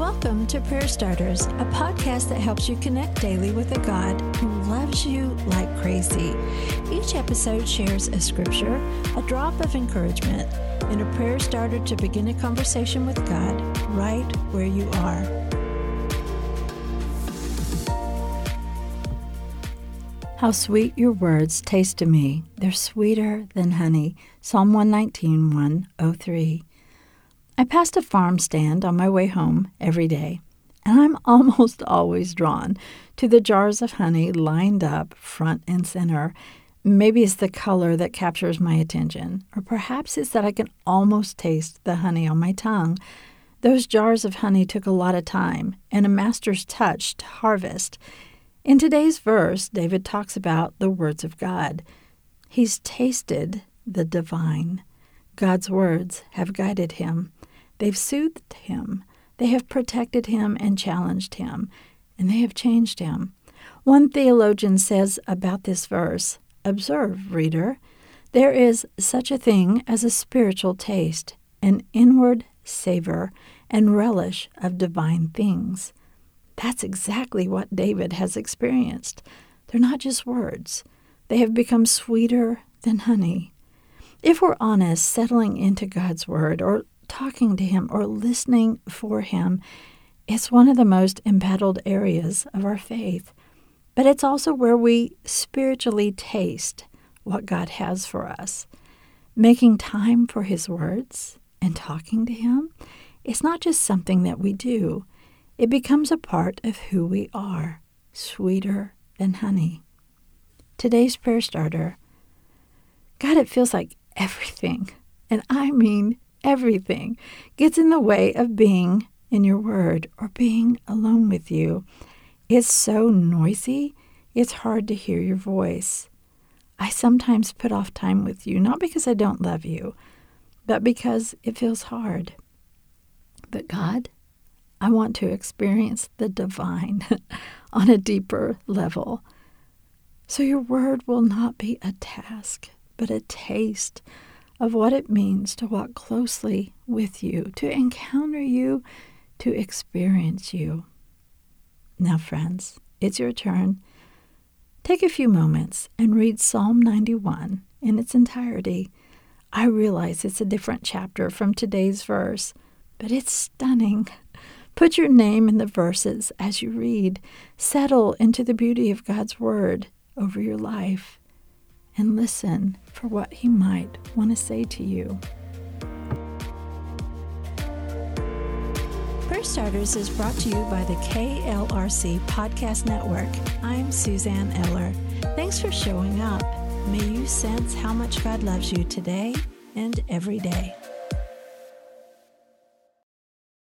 Welcome to Prayer Starters, a podcast that helps you connect daily with a God who loves you like crazy. Each episode shares a scripture, a drop of encouragement, and a prayer starter to begin a conversation with God right where you are. How sweet your words taste to me. They're sweeter than honey. Psalm 119:103. I passed a farm stand on my way home every day, and I'm almost always drawn to the jars of honey lined up front and center. Maybe it's the color that captures my attention, or perhaps it's that I can almost taste the honey on my tongue. Those jars of honey took a lot of time and a master's touch to harvest. In today's verse, David talks about the words of God. He's tasted the divine. God's words have guided him. They've soothed him, they have protected him and challenged him, and they have changed him. One theologian says about this verse, "Observe, reader, there is such a thing as a spiritual taste, an inward savor and relish of divine things." That's exactly what David has experienced. They're not just words. They have become sweeter than honey. If we're honest, settling into God's word or talking to him or listening for him is one of the most embattled areas of our faith. But it's also where we spiritually taste what God has for us. Making time for his words and talking to him, it's not just something that we do. It becomes a part of who we are, sweeter than honey. Today's prayer starter. God, it feels like everything, and I mean everything, gets in the way of being in your word or being alone with you. It's so noisy, it's hard to hear your voice. I sometimes put off time with you, not because I don't love you, but because it feels hard. But God, I want to experience the divine on a deeper level. So your word will not be a task, but a taste of what it means to walk closely with you, to encounter you, to experience you. Now, friends, it's your turn. Take a few moments and read Psalm 91 in its entirety. I realize it's a different chapter from today's verse, but it's stunning. Put your name in the verses as you read. Settle into the beauty of God's word over your life, and listen for what he might want to say to you. Prayer Starters is brought to you by the KLRC Podcast Network. I'm Suzanne Eller. Thanks for showing up. May you sense how much God loves you today and every day.